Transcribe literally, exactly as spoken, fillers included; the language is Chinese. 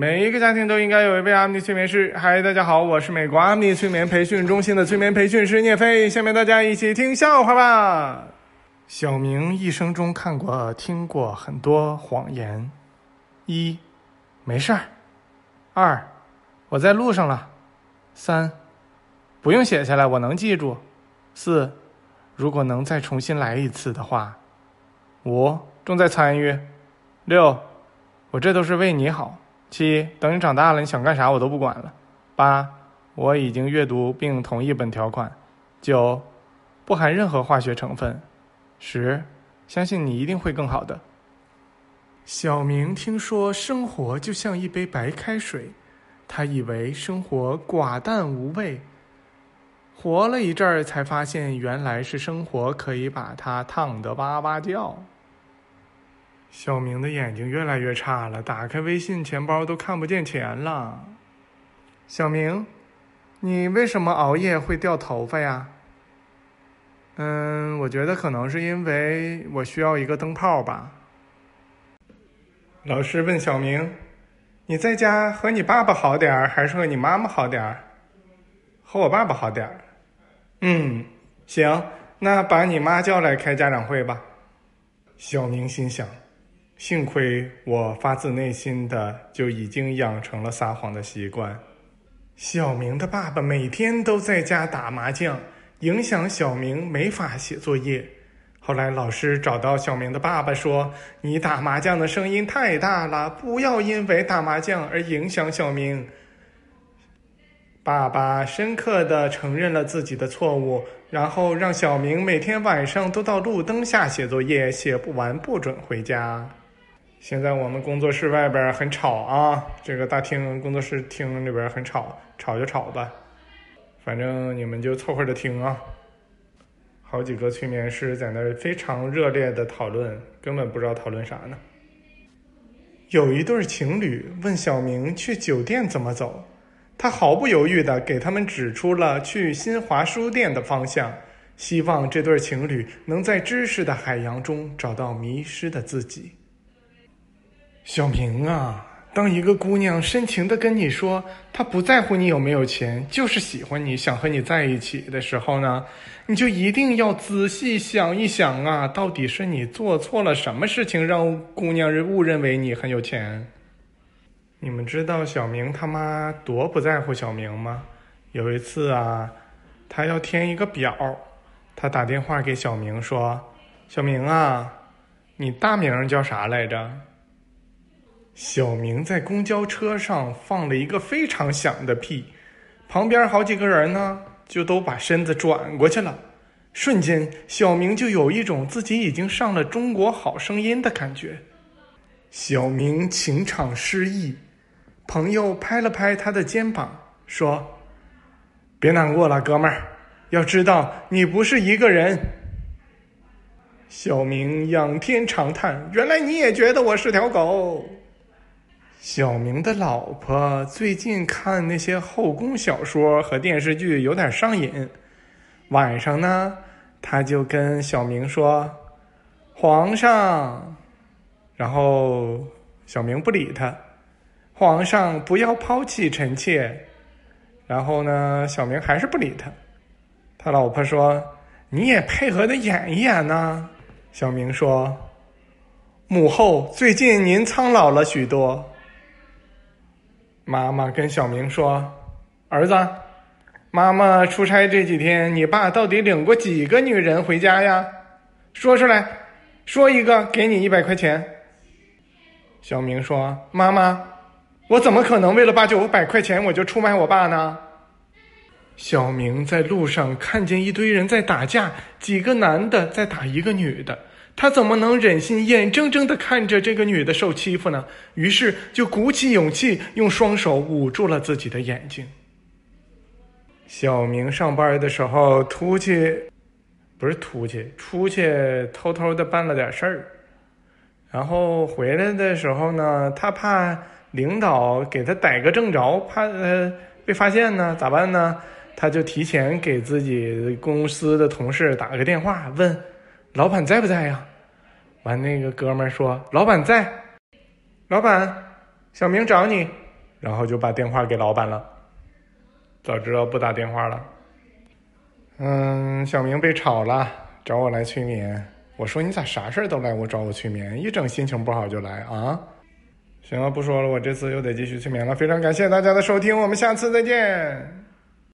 每一个家庭都应该有一位阿米尼催眠师。嗨，大家好，我是美国阿米尼催眠培训中心的催眠培训师聂飞。下面大家一起听笑话吧。小明一生中看过、听过很多谎言：一，没事儿；二，我在路上了；三，不用写下来，我能记住；四，如果能再重新来一次的话；五，重在参与；六，我这都是为你好；七，等你长大了，你想干啥我都不管了；八，我已经阅读并同意本条款；九，不含任何化学成分；十，相信你一定会更好的。小明听说生活就像一杯白开水，他以为生活寡淡无味，活了一阵儿才发现，原来是生活可以把它烫得哇哇叫。小明的眼睛越来越差了，打开微信，钱包都看不见钱了。小明，你为什么熬夜会掉头发呀？嗯，我觉得可能是因为我需要一个灯泡吧。老师问小明，你在家和你爸爸好点儿，还是和你妈妈好点儿？和我爸爸好点儿。嗯，行，那把你妈叫来开家长会吧。小明心想，幸亏我发自内心的就已经养成了撒谎的习惯。小明的爸爸每天都在家打麻将，影响小明没法写作业。后来老师找到小明的爸爸说，你打麻将的声音太大了，不要因为打麻将而影响小明。爸爸深刻地承认了自己的错误，然后让小明每天晚上都到路灯下写作业，写不完不准回家。现在我们工作室外边很吵啊，这个大厅工作室厅里边很吵，吵就吵吧，反正你们就凑合着听啊。好几个催眠师在那非常热烈的讨论，根本不知道讨论啥呢。有一对情侣问小明去酒店怎么走，他毫不犹豫地给他们指出了去新华书店的方向，希望这对情侣能在知识的海洋中找到迷失的自己。小明啊，当一个姑娘深情地跟你说她不在乎你有没有钱，就是喜欢你，想和你在一起的时候呢，你就一定要仔细想一想啊，到底是你做错了什么事情让姑娘误认为你很有钱。你们知道小明他妈多不在乎小明吗？有一次啊，他要填一个表，他打电话给小明说，小明啊，你大名叫啥来着？小明在公交车上放了一个非常响的屁，旁边好几个人呢就都把身子转过去了，瞬间小明就有一种自己已经上了中国好声音的感觉。小明情场失意，朋友拍了拍他的肩膀说，别难过了哥们儿，要知道你不是一个人。小明仰天长叹，原来你也觉得我是条狗。小明的老婆最近看那些后宫小说和电视剧有点上瘾，晚上呢他就跟小明说，皇上，然后小明不理他，皇上不要抛弃臣妾，然后呢小明还是不理他。他老婆说，你也配合的演一演啊。小明说，母后最近您苍老了许多。妈妈跟小明说，儿子，妈妈出差这几天你爸到底领过几个女人回家呀？说出来，说一个给你一百块钱。小明说，妈妈，我怎么可能为了八九百块钱我就出卖我爸呢？小明在路上看见一堆人在打架，几个男的在打一个女的，他怎么能忍心眼睁睁地看着这个女的受欺负呢？于是就鼓起勇气，用双手捂住了自己的眼睛。小明上班的时候突去不是突去出去偷偷地办了点事儿，然后回来的时候呢，他怕领导给他逮个正着，怕呃被发现呢，咋办呢？他就提前给自己公司的同事打个电话，问老板在不在呀？完那个哥们儿说，老板在，老板，小明找你。然后就把电话给老板了，早知道不打电话了。嗯，小明被炒了，找我来催眠。我说你咋啥事儿都来我找我催眠，一整心情不好就来啊？行了，不说了，我这次又得继续催眠了。非常感谢大家的收听，我们下次再见。